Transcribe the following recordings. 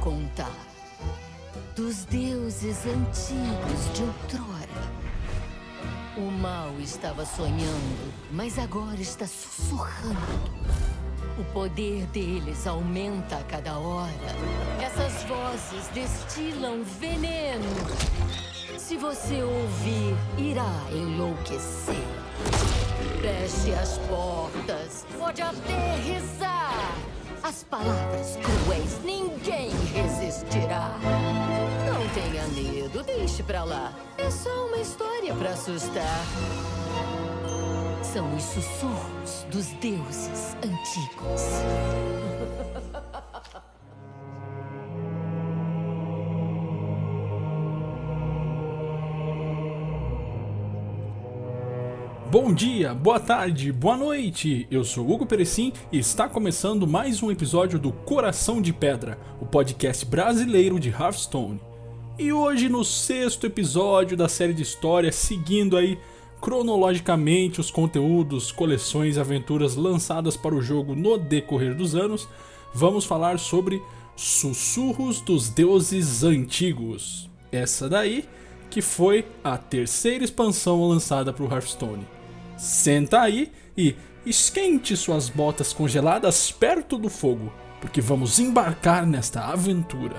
contar dos deuses antigos de outrora. O mal estava sonhando, mas agora está sussurrando. O poder deles aumenta a cada hora. Essas vozes destilam veneno. Se você ouvir, irá enlouquecer. Feche as portas, pode aterrissar. As palavras cruéis ninguém resistirá. Não tenha medo, deixe pra lá. É só uma história pra assustar. São os sussurros dos deuses antigos. Bom dia, boa tarde, boa noite, eu sou Hugo Perecin e está começando mais um episódio do Coração de Pedra, o podcast brasileiro de Hearthstone. E hoje no 6º episódio da série de histórias, seguindo aí cronologicamente os conteúdos, coleções e aventuras lançadas para o jogo no decorrer dos anos, vamos falar sobre Sussurros dos Deuses Antigos. Essa daí que foi a terceira expansão lançada para o Hearthstone. Senta aí e esquente suas botas congeladas perto do fogo, porque vamos embarcar nesta aventura.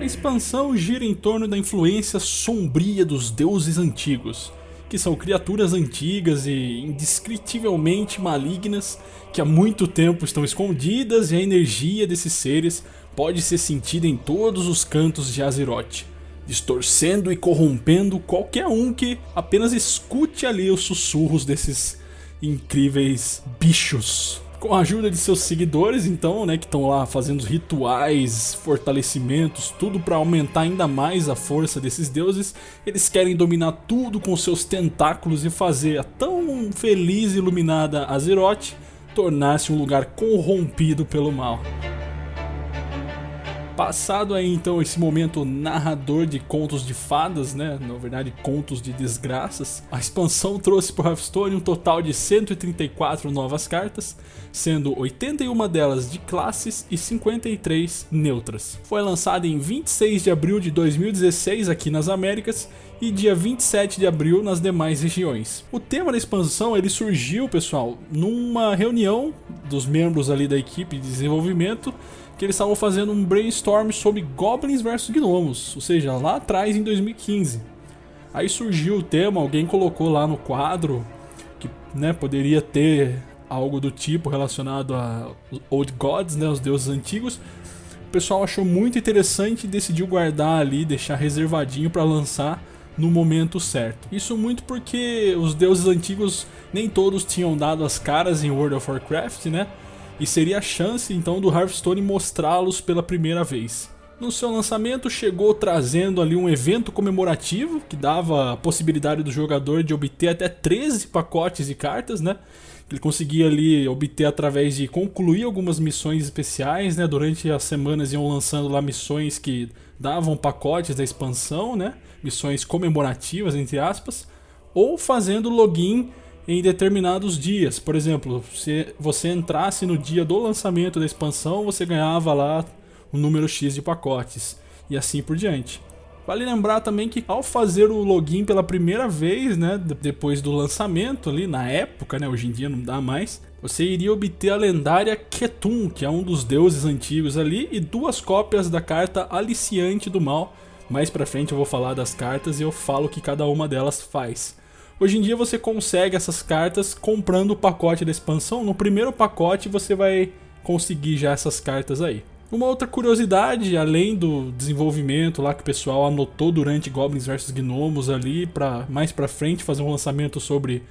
A expansão gira em torno da influência sombria dos deuses antigos, que são criaturas antigas e indescritivelmente malignas que há muito tempo estão escondidas, e a energia desses seres pode ser sentida em todos os cantos de Azeroth, distorcendo e corrompendo qualquer um que apenas escute ali os sussurros desses incríveis bichos. Com a ajuda de seus seguidores, então, né, que estão lá fazendo rituais, fortalecimentos, tudo para aumentar ainda mais a força desses deuses, eles querem dominar tudo com seus tentáculos e fazer a tão feliz e iluminada Azeroth tornar-se um lugar corrompido pelo mal. Passado aí então esse momento narrador de contos de fadas, né, na verdade contos de desgraças, a expansão trouxe para o Hearthstone um total de 134 novas cartas, sendo 81 delas de classes e 53 neutras. Foi lançada em 26 de abril de 2016 aqui nas Américas e dia 27 de abril nas demais regiões. O tema da expansão ele surgiu, pessoal, numa reunião dos membros ali da equipe de desenvolvimento, que eles estavam fazendo um brainstorm sobre Goblins vs Gnomos, ou seja, lá atrás em 2015. Aí surgiu o tema, alguém colocou lá no quadro que, né, poderia ter algo do tipo relacionado a Old Gods, né, os deuses antigos. O pessoal achou muito interessante e decidiu guardar ali, deixar reservadinho para lançar no momento certo. Isso muito porque os deuses antigos nem todos tinham dado as caras em World of Warcraft, né? E seria a chance então do Hearthstone mostrá-los pela primeira vez. No seu lançamento chegou trazendo ali um evento comemorativo que dava a possibilidade do jogador de obter até 13 pacotes de cartas, né? Ele conseguia ali obter através de concluir algumas missões especiais, né? Durante as semanas iam lançando lá missões que davam pacotes da expansão, né? Missões comemorativas, entre aspas, ou fazendo login em determinados dias. Por exemplo, se você entrasse no dia do lançamento da expansão, você ganhava lá um número X de pacotes, e assim por diante. Vale lembrar também que ao fazer o login pela primeira vez, né, depois do lançamento ali, na época, né, hoje em dia não dá mais, você iria obter a lendária C'Thun, que é um dos deuses antigos ali, e 2 cópias da carta Aliciante do Mal. Mais pra frente eu vou falar das cartas e eu falo o que cada uma delas faz. Hoje em dia você consegue essas cartas comprando o pacote da expansão. No primeiro pacote você vai conseguir já essas cartas aí. Uma outra curiosidade, além do desenvolvimento lá que o pessoal anotou durante Goblins vs Gnomos ali, para mais pra frente fazer um lançamento sobre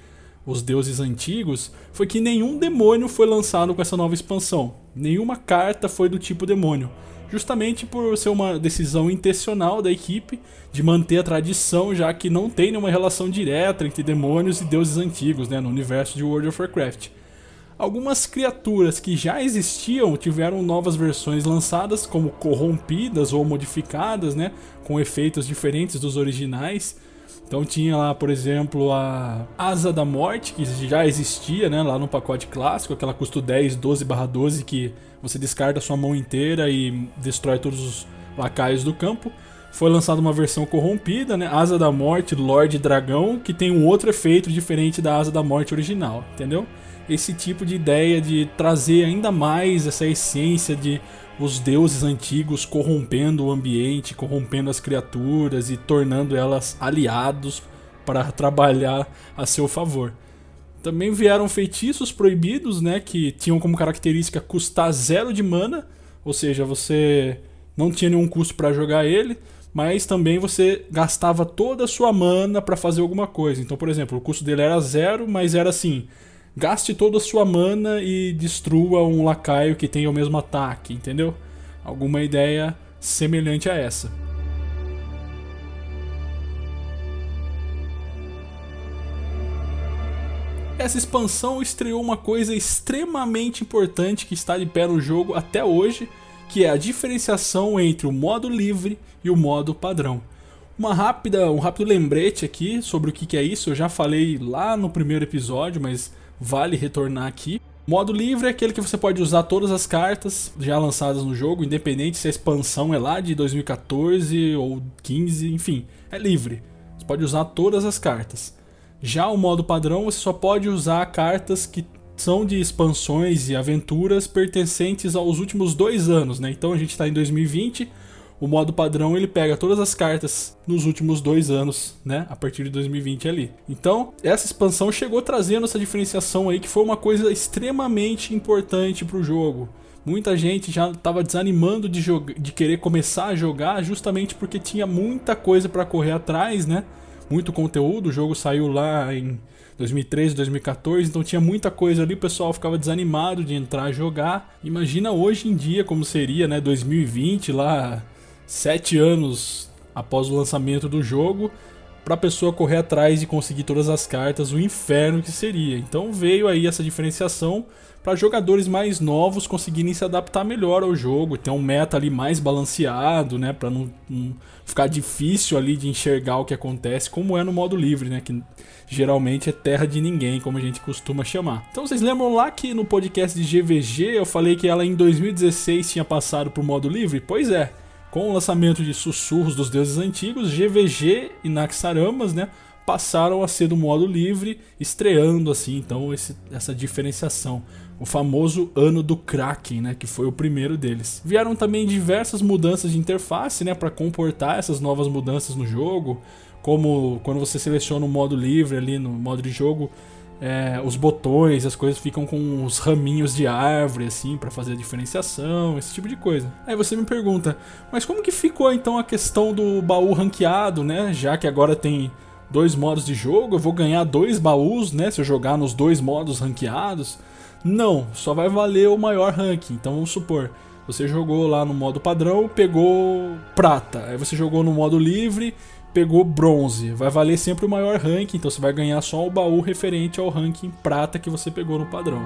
os deuses antigos, foi que nenhum demônio foi lançado com essa nova expansão. Nenhuma carta foi do tipo demônio. Justamente por ser uma decisão intencional da equipe de manter a tradição, já que não tem nenhuma relação direta entre demônios e deuses antigos, né, no universo de World of Warcraft. Algumas criaturas que já existiam tiveram novas versões lançadas, como corrompidas ou modificadas, né, com efeitos diferentes dos originais. Então tinha lá, por exemplo, a Asa da Morte, que já existia, né, lá no pacote clássico, aquela custo 10, 12/12, que você descarta a sua mão inteira e destrói todos os lacaios do campo. Foi lançada uma versão corrompida, né, Asa da Morte Lorde Dragão, que tem um outro efeito diferente da Asa da Morte original, entendeu? Esse tipo de ideia de trazer ainda mais essa essência de os deuses antigos corrompendo o ambiente, corrompendo as criaturas e tornando elas aliados para trabalhar a seu favor. Também vieram feitiços proibidos, né, que tinham como característica custar 0 de mana, ou seja, você não tinha nenhum custo para jogar ele, mas também você gastava toda a sua mana para fazer alguma coisa. Então, por exemplo, o custo dele era 0, mas era assim: gaste toda a sua mana e destrua um lacaio que tenha o mesmo ataque, entendeu? Alguma ideia semelhante a essa. Essa expansão estreou uma coisa extremamente importante que está de pé no jogo até hoje, que é a diferenciação entre o modo livre e o modo padrão. Um rápido lembrete aqui sobre o que é isso. Eu já falei lá no primeiro episódio, mas vale retornar aqui. Modo livre é aquele que você pode usar todas as cartas já lançadas no jogo, independente se a expansão é lá de 2014 ou 15, enfim, é livre. Você pode usar todas as cartas. Já o modo padrão, você só pode usar cartas que são de expansões e aventuras pertencentes aos últimos 2 anos, né? Então a gente está em 2020, o modo padrão ele pega todas as cartas nos últimos 2 anos, né? A partir de 2020 ali. Então essa expansão chegou trazendo essa diferenciação aí, que foi uma coisa extremamente importante para o jogo. Muita gente já estava desanimando de querer começar a jogar, justamente porque tinha muita coisa para correr atrás, né? Muito conteúdo, o jogo saiu lá em 2013, 2014, então tinha muita coisa ali, o pessoal ficava desanimado de entrar a jogar. Imagina hoje em dia como seria, né, 2020, lá 7 anos após o lançamento do jogo, para a pessoa correr atrás e conseguir todas as cartas, o inferno que seria. Então veio aí essa diferenciação para jogadores mais novos conseguirem se adaptar melhor ao jogo, ter um meta ali mais balanceado, né, para não ficar difícil ali de enxergar o que acontece, como é no modo livre, né, que geralmente é terra de ninguém, como a gente costuma chamar. Então vocês lembram lá que no podcast de GVG eu falei que ela em 2016 tinha passado para o modo livre? Pois é. Com o lançamento de Sussurros dos Deuses Antigos, GVG e Naxxramas, né, passaram a ser do modo livre, estreando assim então essa diferenciação. O famoso ano do Kraken, né, que foi o primeiro deles. Vieram também diversas mudanças de interface, né, para comportar essas novas mudanças no jogo, como quando você seleciona o modo livre ali no modo de jogo, os botões, as coisas ficam com os raminhos de árvore assim para fazer a diferenciação, esse tipo de coisa. Aí você me pergunta, mas como que ficou então a questão do baú ranqueado, né? Já que agora tem 2 modos de jogo, eu vou ganhar 2 baús, né, se eu jogar nos 2 modos ranqueados? Não, só vai valer o maior ranking. Então vamos supor, você jogou lá no modo padrão, pegou prata. Aí você jogou no modo livre, pegou bronze, vai valer sempre o maior ranking, então você vai ganhar só o baú referente ao ranking prata que você pegou no padrão.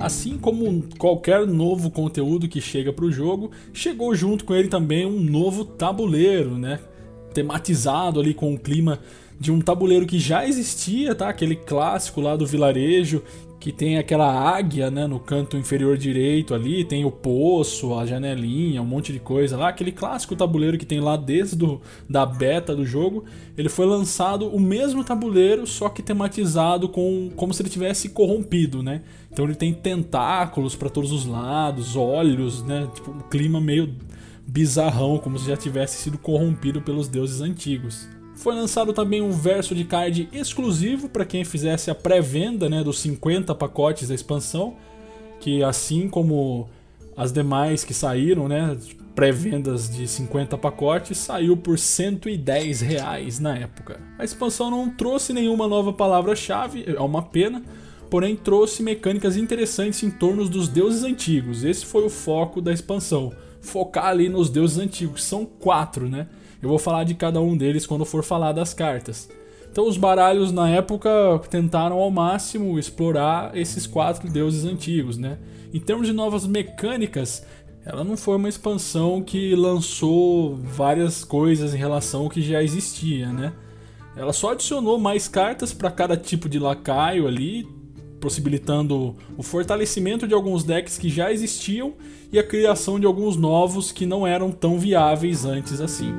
Assim como qualquer novo conteúdo que chega para o jogo, chegou junto com ele também um novo tabuleiro, né? Tematizado ali com o clima de um tabuleiro que já existia, tá? Aquele clássico lá do vilarejo, que tem aquela águia, né, no canto inferior direito ali, tem o poço, a janelinha, um monte de coisa lá. Aquele clássico tabuleiro que tem lá desde da beta do jogo. Ele foi lançado o mesmo tabuleiro, só que tematizado como se ele tivesse corrompido, né? Então ele tem tentáculos para todos os lados, olhos, né? Tipo, um clima meio bizarrão, como se já tivesse sido corrompido pelos deuses antigos. Foi lançado também um verso de card exclusivo para quem fizesse a pré-venda, né, dos 50 pacotes da expansão, que assim como as demais que saíram, né, pré-vendas de 50 pacotes, saiu por R$110 na época. A expansão não trouxe nenhuma nova palavra-chave, é uma pena. porém trouxe mecânicas interessantes em torno dos deuses antigos. Esse foi o foco da expansão, focar ali nos deuses antigos, são 4, né? Eu vou falar de cada um deles quando for falar das cartas. Então os baralhos na época tentaram ao máximo explorar esses 4 deuses antigos, né? Em termos de novas mecânicas, ela não foi uma expansão que lançou várias coisas em relação ao que já existia, né? Ela só adicionou mais cartas para cada tipo de lacaio ali, possibilitando o fortalecimento de alguns decks que já existiam e a criação de alguns novos que não eram tão viáveis antes assim.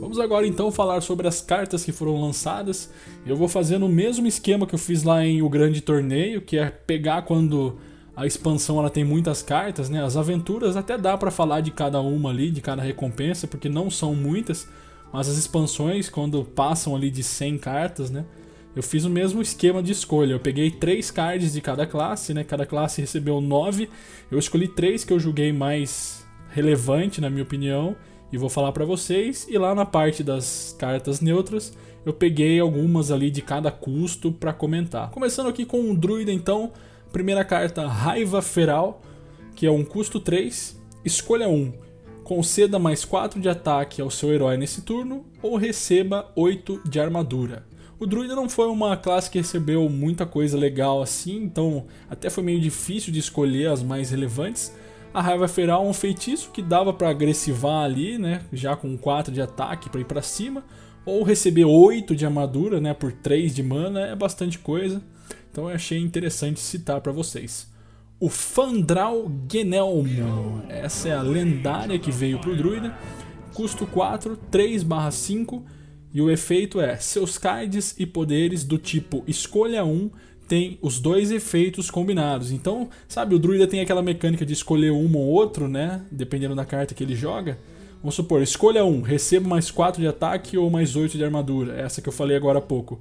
Vamos agora então falar sobre as cartas que foram lançadas. Eu vou fazer no mesmo esquema que eu fiz lá em O Grande Torneio, que é pegar quando a expansão ela tem muitas cartas, né? As aventuras até dá para falar de cada uma ali, de cada recompensa, porque não são muitas, mas as expansões quando passam ali de 100 cartas, né? Eu fiz o mesmo esquema de escolha, eu peguei 3 cards de cada classe, né? Cada classe recebeu 9, eu escolhi 3 que eu julguei mais relevante na minha opinião e vou falar para vocês, e lá na parte das cartas neutras eu peguei algumas ali de cada custo para comentar. Começando aqui com um druida então. Primeira carta, Raiva Feral, que é um custo 3, escolha 1, conceda mais 4 de ataque ao seu herói nesse turno ou receba 8 de armadura. O druida não foi uma classe que recebeu muita coisa legal assim, então até foi meio difícil de escolher as mais relevantes. A Raiva Feral é um feitiço que dava para agressivar ali, né, já com 4 de ataque para ir para cima, ou receber 8 de armadura, né, por 3 de mana, é bastante coisa. Então eu achei interessante citar para vocês. O Fandral Genelmo, essa é a lendária que veio para o druida, custo 4, 3/5, e o efeito é: seus cards e poderes do tipo escolha 1 tem os 2 efeitos combinados. Então, sabe, o druida tem aquela mecânica de escolher um ou outro, né, dependendo da carta que ele joga. Vamos supor, escolha 1, receba mais 4 de ataque ou mais 8 de armadura, essa que eu falei agora há pouco.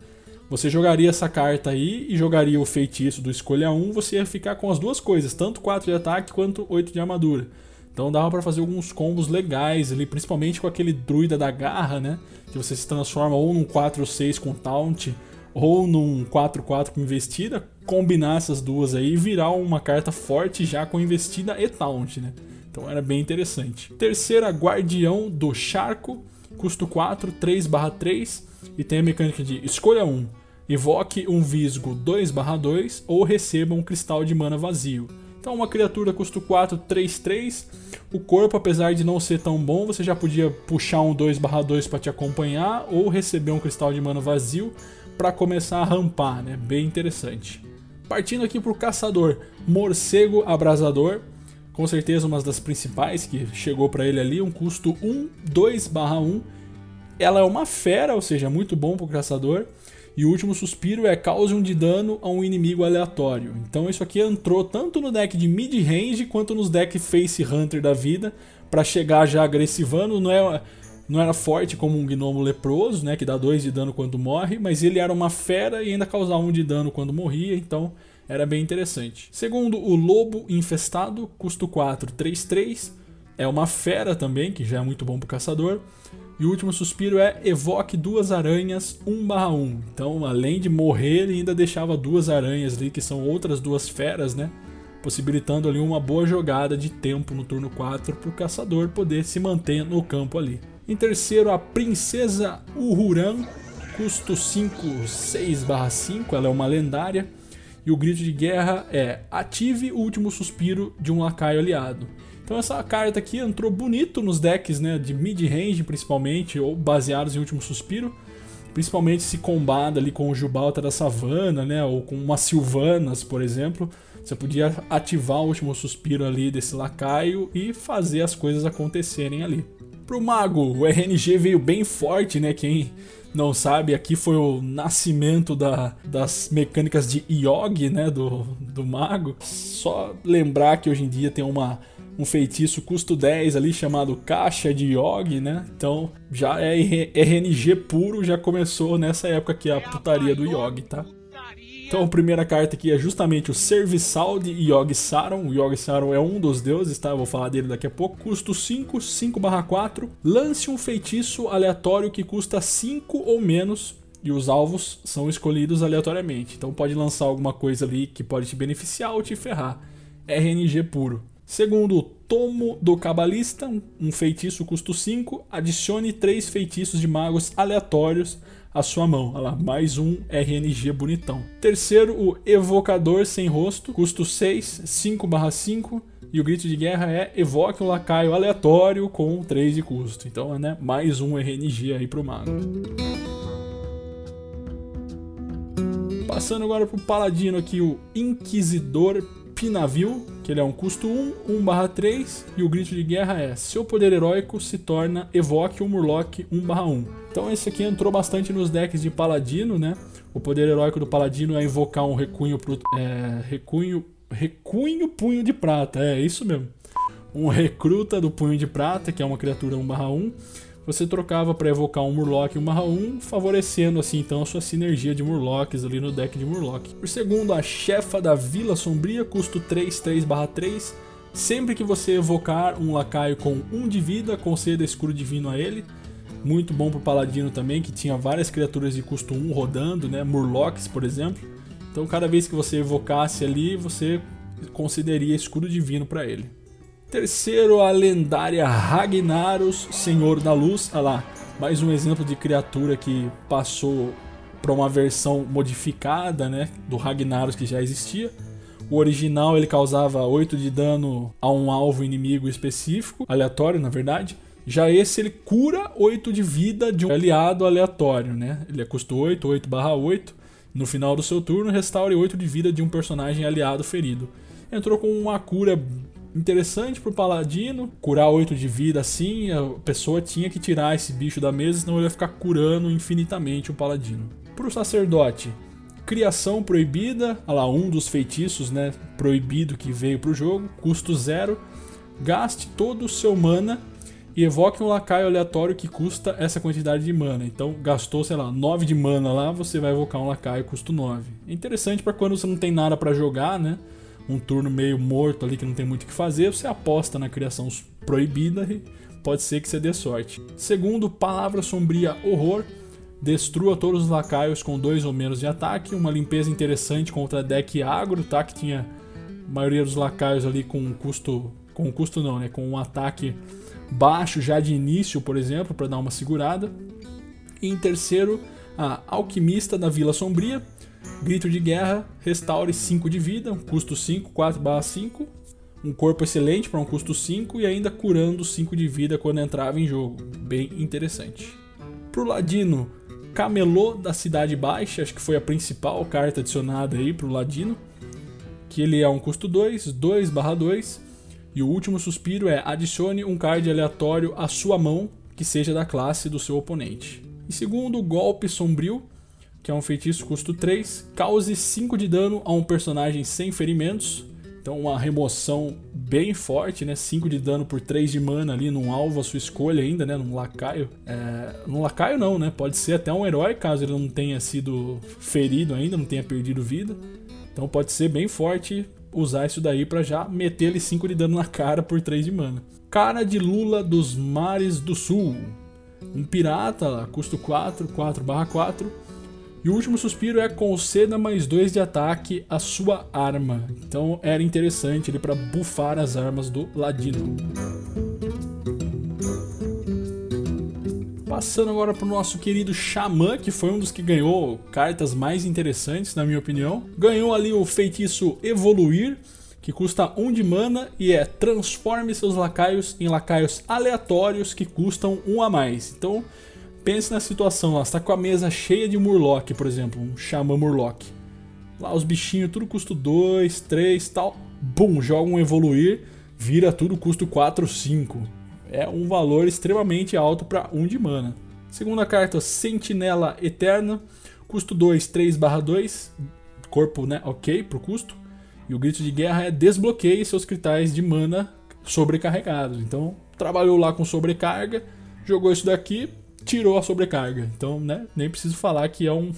Você jogaria essa carta aí e jogaria o feitiço do escolha 1, você ia ficar com as duas coisas, tanto 4 de ataque quanto 8 de armadura. Então dava pra fazer alguns combos legais ali, principalmente com aquele druida da garra, né? Que você se transforma ou num 4/6 com taunt, ou num 4/4 com investida, combinar essas duas aí e virar uma carta forte já com investida e taunt, né? Então era bem interessante. Terceira, Guardião do Charco, custo 4, 3/3. E tem a mecânica de escolha 1, evoque um visgo 2/2 ou receba um cristal de mana vazio. Então uma criatura custo 4, 3/3, o corpo apesar de não ser tão bom, você já podia puxar um 2/2 para te acompanhar ou receber um cristal de mana vazio para começar a rampar, né? Bem interessante. Partindo aqui para o caçador, Morcego Abrasador, com certeza uma das principais que chegou para ele ali, um custo 1, 2/1. Ela é uma fera, ou seja, muito bom para o caçador. E o último suspiro é cause 1 de dano a um inimigo aleatório. Então isso aqui entrou tanto no deck de mid-range quanto nos decks Face Hunter da vida, para chegar já agressivando. Não era forte como um gnomo leproso, né, que dá 2 de dano quando morre, mas ele era uma fera e ainda causava 1 de dano quando morria, então era bem interessante. Segundo, o Lobo Infestado, custo 4, 3/3. É uma fera também, que já é muito bom para o caçador. E o último suspiro é evoque 2 aranhas 1/1. Então, além de morrer, ele ainda deixava 2 aranhas ali, que são outras 2 feras, né? Possibilitando ali uma boa jogada de tempo no turno 4 para o caçador poder se manter no campo ali. Em terceiro, a Princesa Huhuran, custo 5, 6/5, ela é uma lendária. E o grito de guerra é ative o último suspiro de um lacaio aliado. Então essa carta aqui entrou bonito nos decks, né, de mid-range principalmente, ou baseados em Último Suspiro, principalmente se combada ali com o Jubalta da Savana, né, ou com uma Silvanas, por exemplo. Você podia ativar o Último Suspiro ali desse lacaio e fazer as coisas acontecerem ali. Pro mago, o RNG veio bem forte, né, quem não sabe, aqui foi o nascimento das mecânicas de Yogg, né, do mago. Só lembrar que hoje em dia tem um feitiço custo 10 ali chamado Caixa de Yogg, né? Então já é RNG puro, já começou nessa época que é a putaria do Yogg, tá? Então a primeira carta aqui é justamente o Serviçal de Yogg-Saron. O Yogg-Saron é um dos deuses, tá? Eu vou falar dele daqui a pouco. Custo 5, 5/4. Lance um feitiço aleatório que custa 5 ou menos e os alvos são escolhidos aleatoriamente. Então pode lançar alguma coisa ali que pode te beneficiar ou te ferrar. RNG puro. Segundo, Tomo do Cabalista, um feitiço custo 5, adicione 3 feitiços de magos aleatórios à sua mão. Olha lá, mais um RNG bonitão. Terceiro, o Evocador sem rosto, custo 6, 5/5, e o grito de guerra é evoque um lacaio aleatório com 3 de custo. Então, né, mais um RNG aí pro mago. Passando agora pro paladino aqui, o Inquisidor Pinavil, que ele é um custo 1, 1/3, e o grito de guerra é seu poder heróico se torna evoque um murloc 1/1. Então esse aqui entrou bastante nos decks de paladino, né? O poder heróico do paladino é invocar um punho de prata, é isso mesmo. Um recruta do punho de prata, que é uma criatura 1/1, você trocava para evocar um murloc 1/1, favorecendo assim então a sua sinergia de murlocs ali no deck de murloc. Por segundo, a Chefa da Vila Sombria, custo 3, 3/3. Sempre que você evocar um lacaio com 1 de vida, conceda escudo divino a ele. Muito bom pro paladino também, que tinha várias criaturas de custo 1 rodando, né? Murlocs, por exemplo. Então cada vez que você evocasse ali, você concederia escudo divino para ele. Terceiro, a lendária Ragnaros Senhor da Luz. Olha lá, mais um exemplo de criatura que passou para uma versão modificada, né, do Ragnaros que já existia. O original ele causava 8 de dano a um alvo inimigo específico, aleatório na verdade. Já esse ele cura 8 de vida de um aliado aleatório, né? Ele é custo 8, 8/8. No final do seu turno, restaure 8 de vida de um personagem aliado ferido. Entrou com uma cura interessante pro paladino, curar 8 de vida assim, a pessoa tinha que tirar esse bicho da mesa, senão ele ia ficar curando infinitamente o paladino. Pro sacerdote, Criação Proibida, olha lá, um dos feitiços, né, proibido que veio pro jogo, custo 0, gaste todo o seu mana e evoque um lacaio aleatório que custa essa quantidade de mana. Então gastou, sei lá, 9 de mana lá, você vai evocar um lacaio custo 9. É interessante para quando você não tem nada para jogar, né? Um turno meio morto ali que não tem muito o que fazer, você aposta na criação proibida e pode ser que você dê sorte. Segundo, Palavra Sombria Horror, destrua todos os lacaios com 2 ou menos de ataque, uma limpeza interessante contra deck agro, tá? Que tinha a maioria dos lacaios ali com um ataque baixo já de início, por exemplo, para dar uma segurada. E em terceiro, a Alquimista da Vila Sombria, grito de guerra, restaure 5 de vida, custo 5, 4/5, um corpo excelente para um custo 5 e ainda curando 5 de vida quando entrava em jogo, bem interessante. Pro ladino, Camelô da Cidade Baixa, acho que foi a principal carta adicionada aí pro ladino, que ele é um custo 2, 2/2, e o último suspiro é adicione um card aleatório à sua mão que seja da classe do seu oponente. E segundo, Golpe Sombrio, que é um feitiço custo 3, cause 5 de dano a um personagem sem ferimentos. Então uma remoção bem forte, né? 5 de dano por 3 de mana ali num alvo à sua escolha ainda, né? Num lacaio. Num lacaio não, né? Pode ser até um herói caso ele não tenha sido ferido ainda, não tenha perdido vida. Então pode ser bem forte usar isso daí pra já meter ele 5 de dano na cara por 3 de mana. Cara de Lula dos Mares do Sul. Um pirata, lá, custo 4, 4/4. E o último suspiro é conceda mais 2 de ataque à sua arma. Então era interessante ele para buffar as armas do ladino. Passando agora para o nosso querido Xamã, que foi um dos que ganhou cartas mais interessantes, na minha opinião. Ganhou ali o feitiço Evoluir, que custa 1 de mana e é transforme seus lacaios em lacaios aleatórios que custam 1 a mais. Então pense na situação lá, você tá com a mesa cheia de murloc, por exemplo, um xamã murloc. Lá os bichinhos, tudo custo 2, 3 e tal. Bum, joga um evoluir, vira tudo custo 4, 5. É um valor extremamente alto para 1 de mana. Segunda carta, Sentinela Eterna, custo 2, 3/2, corpo, né, ok pro custo. E o grito de guerra é desbloqueie seus cristais de mana sobrecarregados. Então, trabalhou lá com sobrecarga, jogou isso daqui, tirou a sobrecarga, então, né, nem preciso falar que é um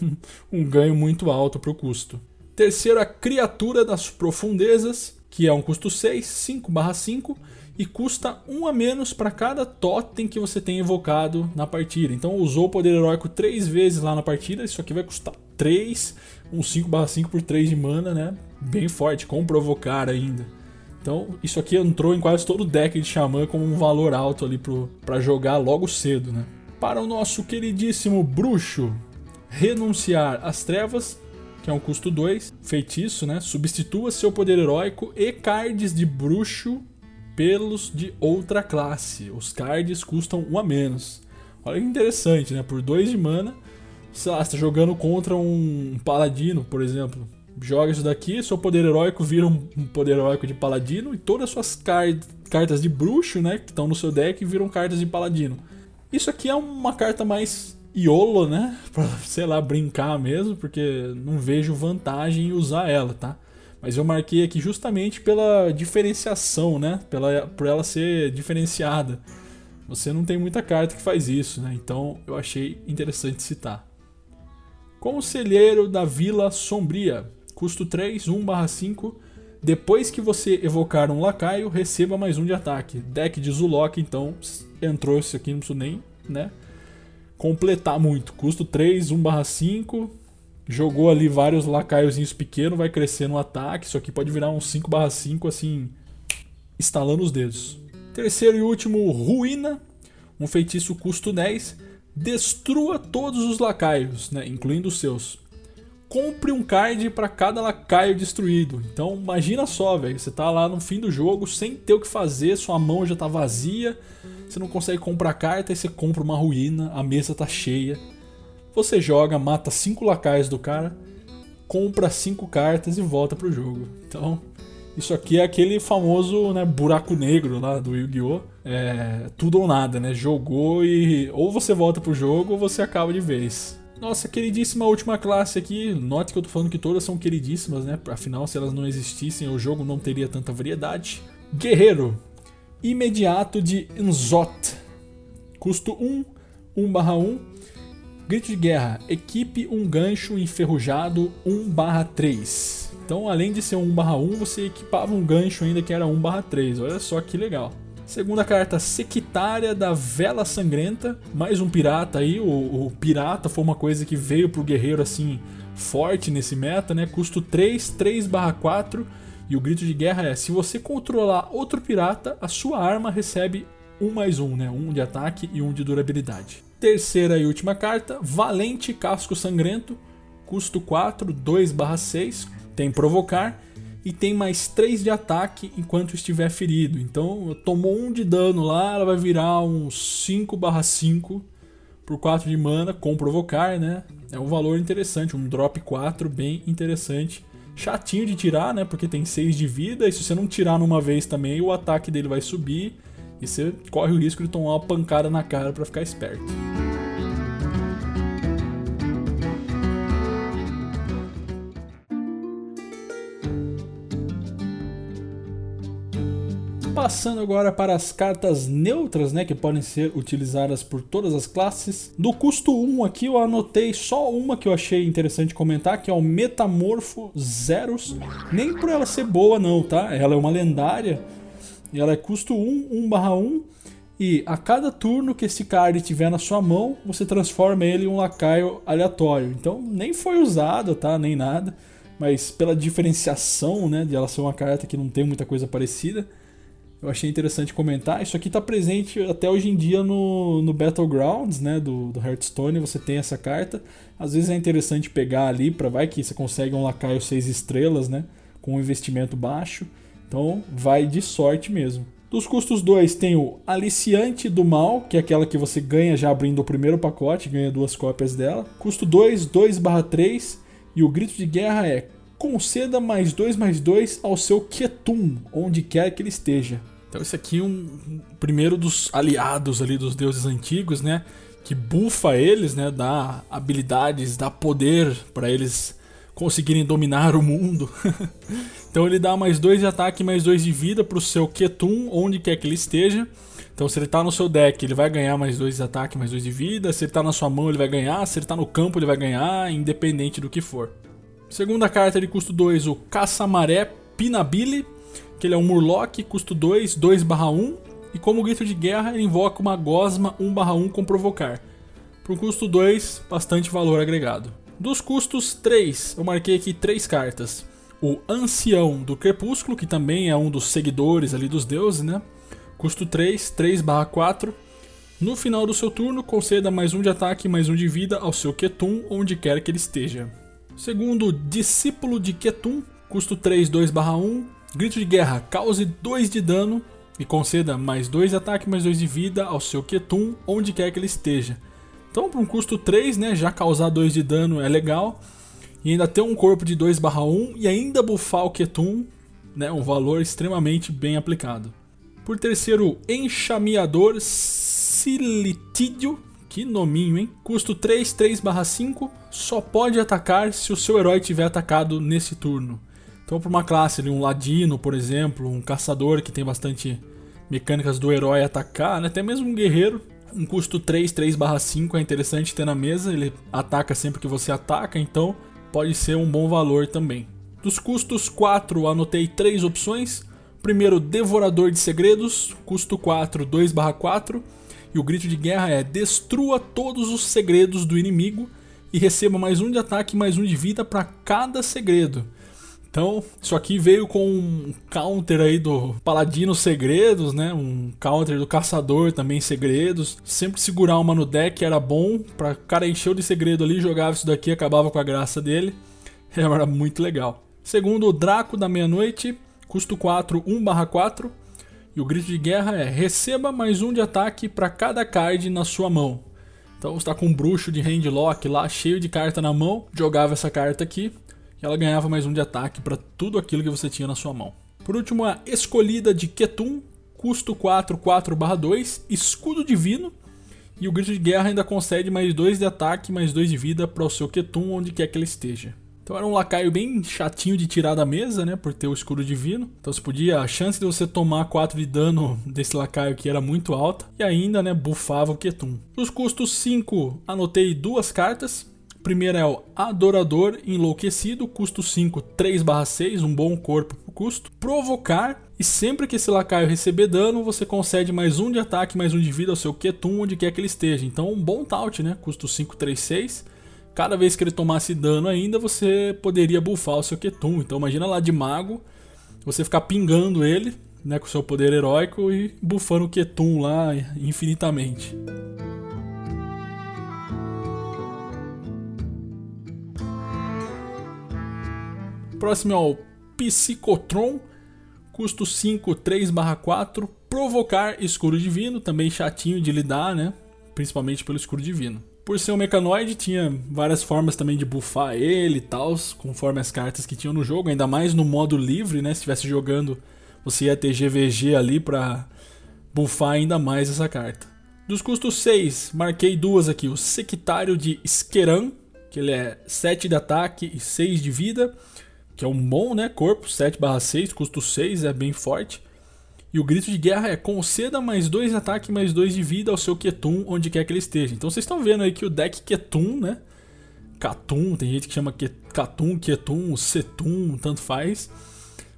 ganho muito alto para o custo. Terceiro, a Criatura das Profundezas, que é um custo 6, 5/5, e custa 1 a menos para cada totem que você tem evocado na partida. Então usou o poder heróico 3 vezes lá na partida, isso aqui vai custar 3, um 5/5 por 3 de mana, né? Bem forte, com provocar ainda. Então isso aqui entrou em quase todo o deck de Xamã como um valor alto ali para jogar logo cedo, né? Para o nosso queridíssimo Bruxo, Renunciar às Trevas, que é um custo 2, feitiço, né? Substitua seu poder heróico e cards de bruxo pelos de outra classe. Os cards custam 1 a menos. Olha que interessante, né? Por 2 de mana, sei lá, você tá jogando contra um paladino, por exemplo. Joga isso daqui, seu poder heróico vira um poder heróico de paladino e todas as suas cartas de bruxo, né, que estão no seu deck viram cartas de paladino. Isso aqui é uma carta mais YOLO, né? Pra, sei lá, brincar mesmo, porque não vejo vantagem em usar ela, tá? Mas eu marquei aqui justamente pela diferenciação, né? Por ela ser diferenciada. Você não tem muita carta que faz isso, né? Então eu achei interessante citar. Conselheiro da Vila Sombria. Custo 3, 1/5. Depois que você evocar um lacaio, receba mais 1 de ataque. Deck de Zulok, então, entrou isso aqui, não preciso nem, né, completar muito, custo 3, 1/5, jogou ali vários lacaiozinhos pequenos, vai crescer no ataque, isso aqui pode virar um 5/5 assim, estalando os dedos. Terceiro e último, Ruína, um feitiço custo 10, destrua todos os lacaios, né, incluindo os seus. Compre um card para cada lacaio destruído. Então imagina só, velho, você tá lá no fim do jogo sem ter o que fazer, sua mão já tá vazia, você não consegue comprar carta, aí você compra uma ruína, a mesa tá cheia. Você joga, mata 5 lacaios do cara, compra 5 cartas e volta pro jogo. Então, isso aqui é aquele famoso, né, buraco negro lá do Yu-Gi-Oh! É tudo ou nada, né? Jogou e ou você volta pro jogo ou você acaba de vez. Nossa queridíssima última classe aqui, note que eu tô falando que todas são queridíssimas, né? Afinal, se elas não existissem, o jogo não teria tanta variedade. Guerreiro Imediato de N'Zoth, custo 1, 1/1, grito de guerra, equipe um gancho enferrujado 1/3. Então além de ser um 1/1, você equipava um gancho ainda que era 1/3, olha só que legal. Segunda carta, Sectária da Vela Sangrenta, mais um pirata aí, o pirata foi uma coisa que veio pro guerreiro assim, forte nesse meta, né, custo 3, 3/4. E o grito de guerra é, se você controlar outro pirata, a sua arma recebe 1/1, né? 1 de ataque e 1 de durabilidade. Terceira e última carta, Valente Casco Sangrento, custo 4, 2/6, tem provocar e tem mais 3 de ataque enquanto estiver ferido. Então tomou 1 de dano lá, ela vai virar um 5/5 por 4 de mana com provocar, né? É um valor interessante, um drop 4 bem interessante. Chatinho de tirar, né? Porque tem 6 de vida. E se você não tirar numa vez também, o ataque dele vai subir. E você corre o risco de tomar uma pancada na cara para ficar esperto. Passando agora para as cartas neutras, né? Que podem ser utilizadas por todas as classes. Do custo 1 aqui eu anotei só uma que eu achei interessante comentar, que é o Metamorfo Zeros. Nem por ela ser boa não, tá? Ela é uma lendária. E ela é custo 1, 1/1. E a cada turno que esse card tiver na sua mão, você transforma ele em um lacaio aleatório. Então nem foi usada, tá? Nem nada. Mas pela diferenciação, né? De ela ser uma carta que não tem muita coisa parecida, eu achei interessante comentar. Isso aqui está presente até hoje em dia no Battlegrounds, né, do Hearthstone. Você tem essa carta. Às vezes é interessante pegar ali para vai que você consegue um lacaio 6 estrelas, né, com um investimento baixo. Então vai de sorte mesmo. Dos custos 2 tem o Aliciante do Mal, que é aquela que você ganha já abrindo o primeiro pacote, ganha 2 cópias dela. Custo 2, 2/3. E o grito de guerra é: conceda mais 2/2 ao seu C'Thun, onde quer que ele esteja. Então esse aqui é um primeiro dos aliados ali dos deuses antigos, né? Que bufa eles, né? Dá habilidades, dá poder para eles conseguirem dominar o mundo. Então ele dá mais 2 de ataque e mais 2 de vida para o seu C'Thun, onde quer que ele esteja. Então se ele tá no seu deck, ele vai ganhar mais 2 de ataque e mais 2 de vida. Se ele tá na sua mão, ele vai ganhar. Se ele tá no campo, ele vai ganhar, independente do que for. Segunda carta de custo 2, o Caçamaré Pinabili, que ele é um Murloc, custo 2, 2/1. E como grito de guerra, ele invoca uma Gosma 1/1 com Provocar. Para um custo 2, bastante valor agregado. Dos custos 3, eu marquei aqui 3 cartas. O Ancião do Crepúsculo, que também é um dos seguidores ali dos deuses, né? Custo 3, 3/4. No final do seu turno, conceda mais 1 de ataque e mais 1 de vida ao seu C'Thun, onde quer que ele esteja. Segundo, Discípulo de C'Thun, custo 3, 2/1. Grito de guerra, cause 2 de dano e conceda mais 2 de ataque, mais 2 de vida ao seu C'Thun, onde quer que ele esteja. Então, para um custo 3, né, já causar 2 de dano é legal. E ainda ter um corpo de 2/1 e ainda buffar o C'Thun, né, um valor extremamente bem aplicado. Por terceiro, Enxameador Silitídeo, que nominho, hein? Custo 3, 3/5, só pode atacar se o seu herói tiver atacado nesse turno. Então, para uma classe, um ladino, por exemplo, um caçador que tem bastante mecânicas do herói atacar, né, até mesmo um guerreiro. Um custo 3, 3/5 é interessante ter na mesa, ele ataca sempre que você ataca, então pode ser um bom valor também. Dos custos 4, anotei 3 opções. Primeiro, Devorador de Segredos, custo 4, 2/4. E o grito de guerra é: destrua todos os segredos do inimigo e receba mais 1 de ataque e mais 1 de vida para cada segredo. Então, isso aqui veio com um counter aí do Paladino Segredos, né? Um counter do Caçador também Segredos. Sempre segurar uma no deck era bom. Pra cara encheu de segredo ali, jogava isso daqui, acabava com a graça dele. Era muito legal. Segundo, o Draco da Meia-Noite, custo 4, 1/4. E o grito de guerra é: receba mais 1 de ataque para cada card na sua mão. Então, você tá com um bruxo de handlock lá, cheio de carta na mão, jogava essa carta aqui e ela ganhava mais 1 de ataque para tudo aquilo que você tinha na sua mão. Por último, a Escolhida de C'Thun, custo 4, 4/2, Escudo Divino. E o grito de guerra ainda concede mais 2 de ataque, mais 2 de vida para o seu C'Thun, onde quer que ele esteja. Então era um lacaio bem chatinho de tirar da mesa, né, por ter o Escudo Divino. Então você podia, a chance de você tomar 4 de dano desse lacaio aqui era muito alta. E ainda, né, bufava o C'Thun. Nos custos 5, anotei 2 cartas. Primeiro é o Adorador Enlouquecido, custo 5, 3/6, um bom corpo pro custo. Provocar, e sempre que esse lacaio receber dano, você concede mais 1 de ataque, mais 1 de vida ao seu C'Thun, onde quer que ele esteja. Então um bom taunt, né? Custo 5, 3, 6. Cada vez que ele tomasse dano ainda, você poderia buffar o seu C'Thun. Então imagina lá de mago, você ficar pingando ele, né, com o seu poder heróico e buffando o C'Thun lá infinitamente. Próximo é o Psicotron, custo 5, 3/4, provocar Escudo Divino, também chatinho de lidar, né? Principalmente pelo Escudo Divino. Por ser um mecanoide, tinha várias formas também de buffar ele e tal, conforme as cartas que tinham no jogo, ainda mais no modo livre, né? Se estivesse jogando, você ia ter GVG ali pra buffar ainda mais essa carta. Dos custos 6, marquei 2 aqui, o Sectário de Skeran, que ele é 7 de ataque e 6 de vida, que é um bom, né, corpo, 7/6, custo 6, é bem forte. E o grito de guerra é: conceda mais 2 de ataque e mais 2 de vida ao seu C'Thun, onde quer que ele esteja. Então vocês estão vendo aí que o deck C'Thun, né, C'Thun, tem gente que chama C'Thun, C'Thun, C'Thun, tanto faz.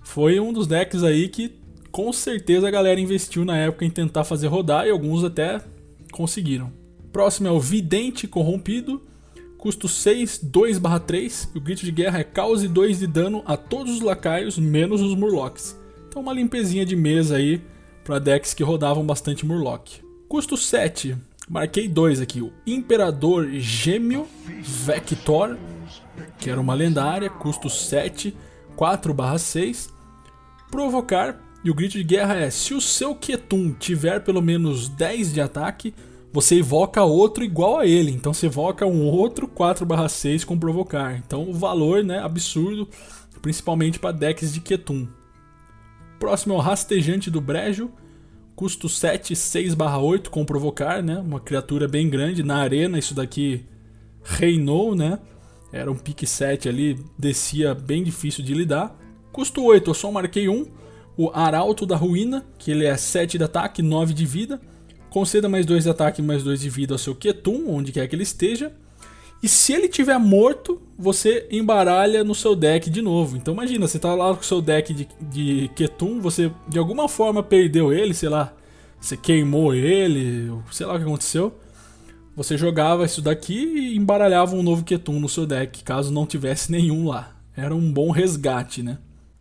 Foi um dos decks aí que com certeza a galera investiu na época em tentar fazer rodar e alguns até conseguiram. Próximo é o Vidente Corrompido. Custo 6, 2/3, e o grito de guerra é: cause 2 de dano a todos os lacaios, menos os Murlocs. Então uma limpezinha de mesa aí para decks que rodavam bastante Murloc. Custo 7, marquei 2 aqui, o Imperador Gêmeo Vector, que era uma lendária, custo 7, 4/6, provocar, e o grito de guerra é: se o seu C'Thun tiver pelo menos 10 de ataque, você evoca outro igual a ele. Então você evoca um outro 4/6 com provocar. Então o valor, né, absurdo, principalmente para decks de C'Thun. Próximo é o Rastejante do Brejo, custo 7, 6/8 com provocar, né? Uma criatura bem grande. Na arena isso daqui reinou, né? Era um pique 7 ali, descia bem difícil de lidar. Custo 8, eu só marquei 1, o Arauto da Ruína, que ele é 7 de ataque, 9 de vida. Conceda mais 2 de ataque e mais 2 de vida ao seu C'Thun, onde quer que ele esteja. E se ele tiver morto, você embaralha no seu deck de novo. Então imagina, você tá lá com o seu deck de C'Thun, você de alguma forma perdeu ele, sei lá, você queimou ele, sei lá o que aconteceu. Você jogava isso daqui e embaralhava um novo C'Thun no seu deck, caso não tivesse nenhum lá. Era um bom resgate, né?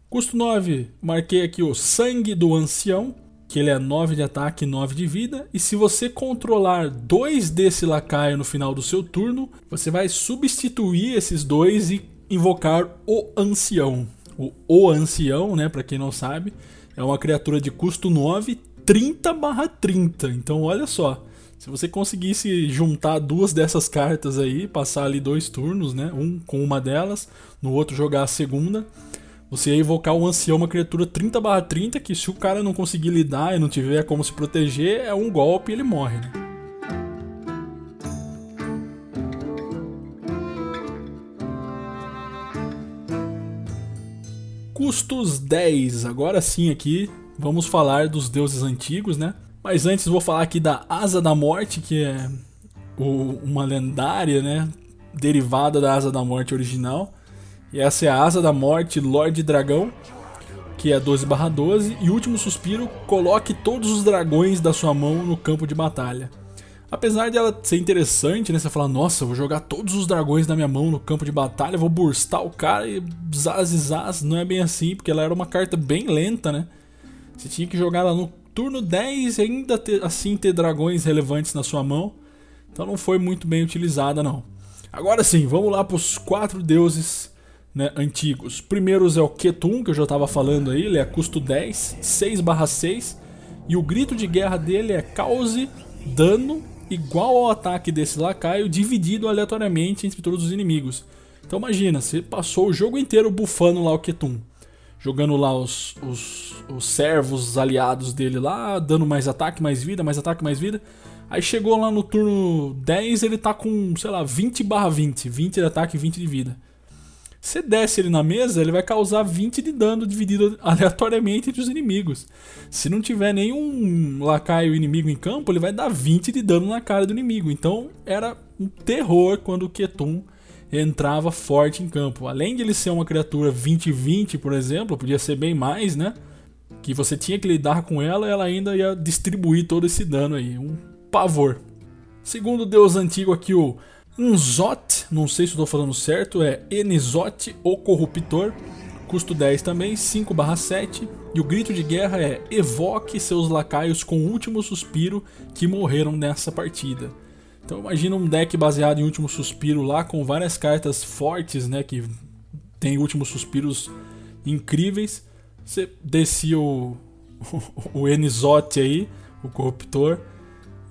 Custo 9, marquei aqui o Sangue do Ancião, que ele é 9 de ataque e 9 de vida. E se você controlar dois desse lacaio no final do seu turno, você vai substituir esses dois e invocar o Ancião. O Ancião, né, pra quem não sabe, é uma criatura de custo 9, 30/30. Então olha só, se você conseguisse juntar duas dessas cartas aí, passar ali dois turnos, né, um com uma delas, no outro jogar a segunda, você ia evocar um ancião, uma criatura 30/30, que se o cara não conseguir lidar e não tiver como se proteger, é um golpe e ele morre, né? Custos 10. Agora sim aqui vamos falar dos deuses antigos, né? Mas antes vou falar aqui da Asa da Morte, que é uma lendária, né? Derivada da Asa da Morte original. E essa é a Asa da Morte Lorde Dragão, que é 12/12. E último suspiro, coloque todos os dragões da sua mão no campo de batalha. Apesar dela ser interessante, né? Você fala, nossa, vou jogar todos os dragões da minha mão no campo de batalha, vou burstar o cara e zaz. Não é bem assim, porque ela era uma carta bem lenta, né? Você tinha que jogar ela no turno 10 e ainda ter dragões relevantes na sua mão. Então não foi muito bem utilizada, não. Agora sim, vamos lá para os 4 deuses, né, antigos. Primeiros é o C'Thun, que eu já estava falando aí. Ele é custo 10, 6/6. E o grito de guerra dele é cause dano igual ao ataque desse lacaio, dividido aleatoriamente entre todos os inimigos. Então imagina, você passou o jogo inteiro bufando lá o C'Thun, jogando lá os servos aliados dele lá, dando mais ataque, mais vida, mais ataque, mais vida. Aí chegou lá no turno 10, ele tá com, sei lá, 20/20, 20 de ataque e 20 de vida. Você desce ele na mesa, ele vai causar 20 de dano dividido aleatoriamente entre os inimigos. Se não tiver nenhum lacaio inimigo em campo, ele vai dar 20 de dano na cara do inimigo. Então era um terror quando o C'Thun entrava forte em campo. Além de ele ser uma criatura 20/20, por exemplo, podia ser bem mais, né? Que você tinha que lidar com ela, ela ainda ia distribuir todo esse dano aí. Um pavor. Segundo deus antigo aqui, o N'Zoth, não sei se eu estou falando certo, é N'Zoth, o Corruptor, custo 10 também, 5/7, e o grito de guerra é evoque seus lacaios com o último suspiro que morreram nessa partida. Então imagina um deck baseado em último suspiro lá, com várias cartas fortes, né, que tem últimos suspiros incríveis. Você descia o N'Zoth aí, o Corruptor,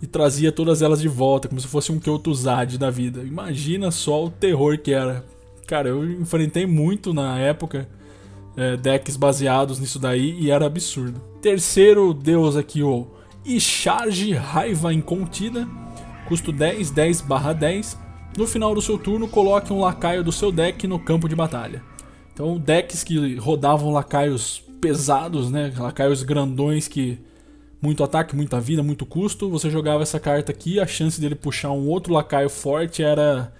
e trazia todas elas de volta, como se fosse um Kel'Thuzad da vida. Imagina só o terror que era. Cara, eu enfrentei muito na época decks baseados nisso daí e era absurdo. Terceiro deus aqui, o Icharge, Raiva Incontida, custo 10, 10/10. No final do seu turno, coloque um lacaio do seu deck no campo de batalha. Então, decks que rodavam lacaios pesados, né, lacaios grandões que muito ataque, muita vida, muito custo. Você jogava essa carta aqui, a chance dele puxar um outro lacaio forte era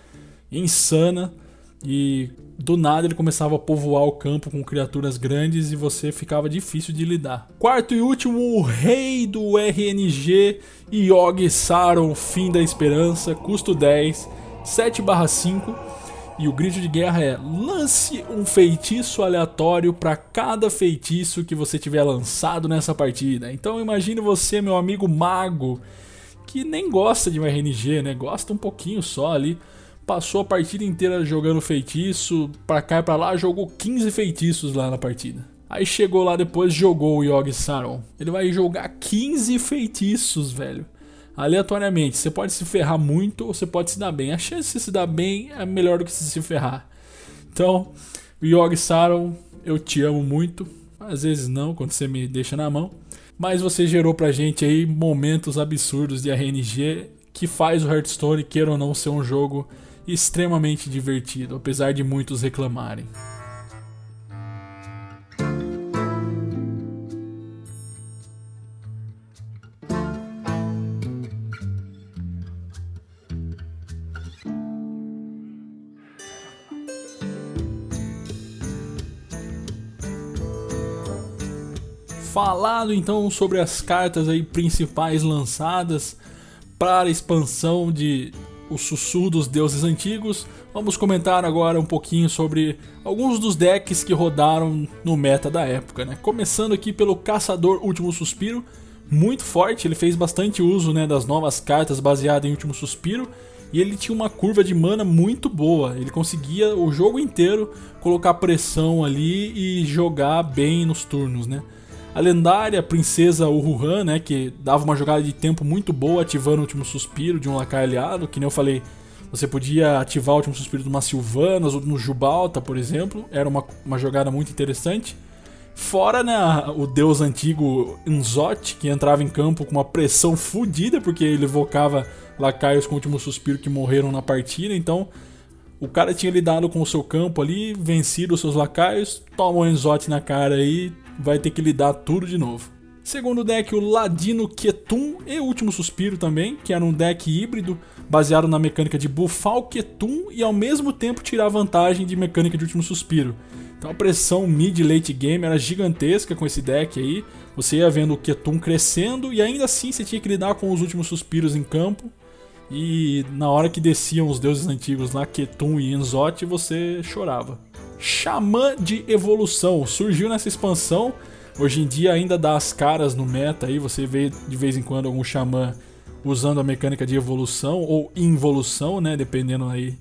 insana. E do nada ele começava a povoar o campo com criaturas grandes e você ficava difícil de lidar. Quarto e último, o rei do RNG, Yogg-Saron, Fim da Esperança, custo 10, 7/5. E o grito de guerra é lance um feitiço aleatório para cada feitiço que você tiver lançado nessa partida. Então imagine você, meu amigo mago, que nem gosta de um RNG, né? Gosta um pouquinho só ali. Passou a partida inteira jogando feitiço, para cá e para lá, jogou 15 feitiços lá na partida. Aí chegou lá depois, jogou o Yogg-Saron. Ele vai jogar 15 feitiços, velho. Aleatoriamente, você pode se ferrar muito ou você pode se dar bem. A chance de se dar bem é melhor do que se ferrar. Então, Yogg-Saron, eu te amo muito. Às vezes não, quando você me deixa na mão. Mas você gerou pra gente aí momentos absurdos de RNG, que faz o Hearthstone, queira ou não, ser um jogo extremamente divertido, apesar de muitos reclamarem. falado então sobre as cartas aí principais lançadas para a expansão de Os Sussurros dos Deuses Antigos. Vamos comentar agora um pouquinho sobre alguns dos decks que rodaram no meta da época, né? Começando aqui pelo Caçador Último Suspiro, muito forte, ele fez bastante uso, né, das novas cartas baseadas em Último Suspiro, e ele tinha uma curva de mana muito boa, ele conseguia o jogo inteiro colocar pressão ali e jogar bem nos turnos, né? A lendária Princesa Huhuran, né, que dava uma jogada de tempo muito boa ativando o Último Suspiro de um lacaio aliado, que nem eu falei, você podia ativar o Último Suspiro de uma Silvanas ou de um Jubalta, por exemplo, era uma jogada muito interessante. Fora, né, o deus antigo Nzoth, que entrava em campo com uma pressão fodida, porque ele evocava lacaios com o Último Suspiro que morreram na partida, então o cara tinha lidado com o seu campo ali, vencido os seus lacaios, toma o Nzoth na cara aí, vai ter que lidar tudo de novo. Segundo deck, o Ladino C'Thun e Último Suspiro também, que era um deck híbrido baseado na mecânica de buffar o C'Thun e ao mesmo tempo tirar vantagem de mecânica de Último Suspiro. Então a pressão mid-late game era gigantesca com esse deck aí, você ia vendo o C'Thun crescendo e ainda assim você tinha que lidar com os Últimos Suspiros em campo, e na hora que desciam os deuses antigos lá, C'Thun e Nzoth, você chorava. Xamã de Evolução surgiu nessa expansão, hoje em dia ainda dá as caras no meta aí, você vê de vez em quando algum xamã usando a mecânica de evolução ou involução, né, dependendo aí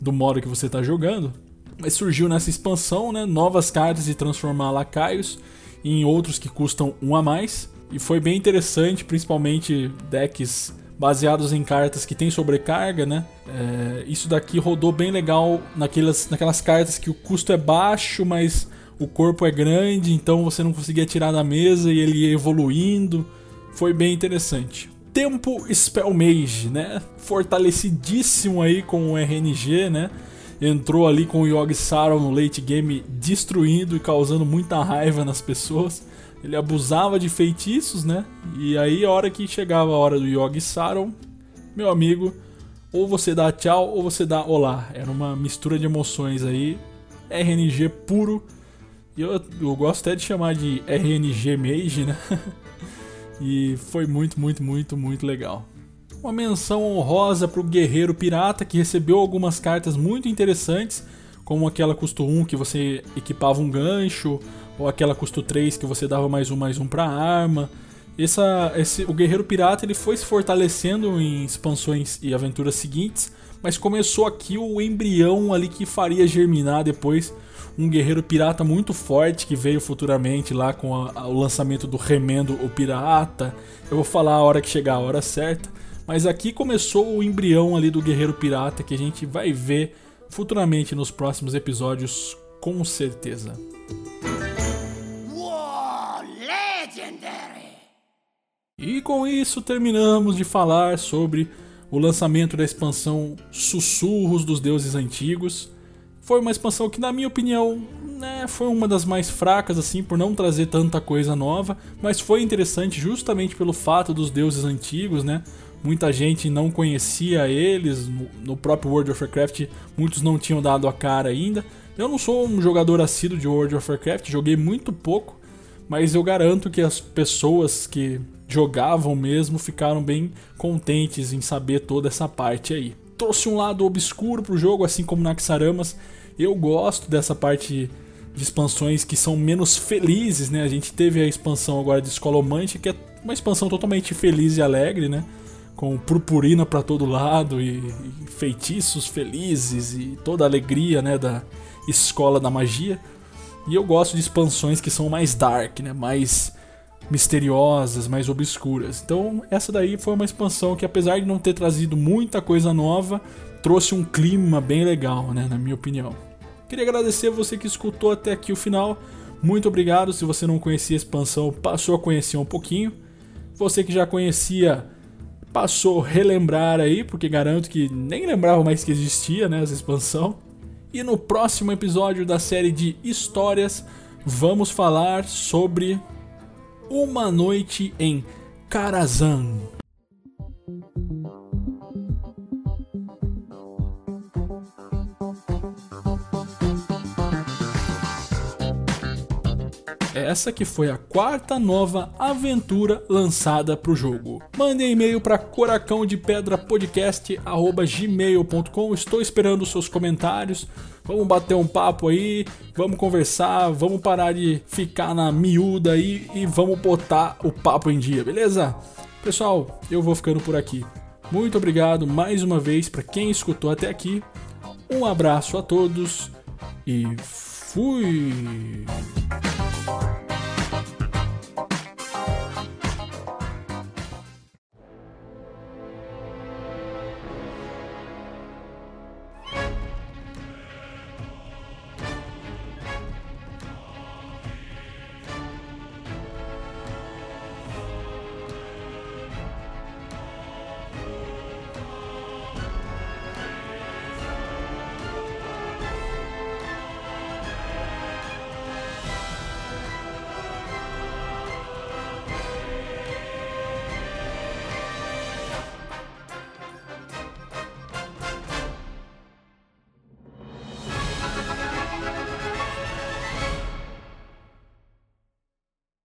do modo que você está jogando. Mas surgiu nessa expansão, né, novas cartas de transformar lacaios em outros que custam um a mais, e foi bem interessante, principalmente decks baseados em cartas que tem sobrecarga, né? Isso daqui rodou bem legal naquelas cartas que o custo é baixo, mas o corpo é grande, então você não conseguia tirar da mesa e ele ia evoluindo. Foi bem interessante. Tempo Spellmage, né? Fortalecidíssimo aí com o RNG, né? Entrou ali com o Yogg-Saron no late game, destruindo e causando muita raiva nas pessoas. Ele abusava de feitiços, né? E aí a hora que chegava a hora do Yogg-Saron, meu amigo, ou você dá tchau ou você dá olá. Era uma mistura de emoções aí, RNG puro. E eu gosto até de chamar de RNG Mage, né? E foi muito, muito, muito, muito legal. Uma menção honrosa para o Guerreiro Pirata, que recebeu algumas cartas muito interessantes, como aquela custo 1 que você equipava um gancho, ou aquela custo 3 que você dava mais um pra arma. O Guerreiro Pirata ele foi se fortalecendo em expansões e aventuras seguintes, mas começou aqui o embrião ali que faria germinar depois um Guerreiro Pirata muito forte, que veio futuramente lá com o lançamento do Remendo o Pirata. Eu vou falar a hora que chegar, a hora certa, mas aqui começou o embrião ali do Guerreiro Pirata, que a gente vai ver futuramente nos próximos episódios, com certeza. E com isso terminamos de falar sobre o lançamento da expansão Sussurros dos Deuses Antigos. Foi uma expansão que, na minha opinião, né, foi uma das mais fracas assim, por não trazer tanta coisa nova, mas foi interessante justamente pelo fato dos deuses antigos, né? Muita gente não conhecia eles, no próprio World of Warcraft muitos não tinham dado a cara ainda. Eu não sou um jogador assíduo de World of Warcraft, joguei muito pouco, mas eu garanto que as pessoas que jogavam mesmo ficaram bem contentes em saber toda essa parte aí. Trouxe um lado obscuro pro jogo, assim como Naxxramas. Eu gosto dessa parte de expansões que são menos felizes, né? A gente teve a expansão agora de Escolomante, que é uma expansão totalmente feliz e alegre, né? Com purpurina pra todo lado e feitiços felizes e toda a alegria, né, da escola da magia. E eu gosto de expansões que são mais dark, né, mais misteriosas, mais obscuras. Então essa daí foi uma expansão que, apesar de não ter trazido muita coisa nova, trouxe um clima bem legal, né, na minha opinião. Queria agradecer você que escutou até aqui o final. Muito obrigado. Se você não conhecia a expansão, passou a conhecer um pouquinho. Você que já conhecia, passou a relembrar aí, porque garanto que nem lembrava mais que existia, né, essa expansão. E no próximo episódio da série de histórias, vamos falar sobre Uma Noite em Karazhan. Essa que foi a quarta nova aventura lançada para o jogo. Mandem e-mail para coracãodepedra.podcast@gmail.com. Estou esperando os seus comentários. Vamos bater um papo aí, vamos conversar, vamos parar de ficar na miúda aí e vamos botar o papo em dia, beleza? Pessoal, eu vou ficando por aqui. Muito obrigado mais uma vez para quem escutou até aqui. Um abraço a todos e fui!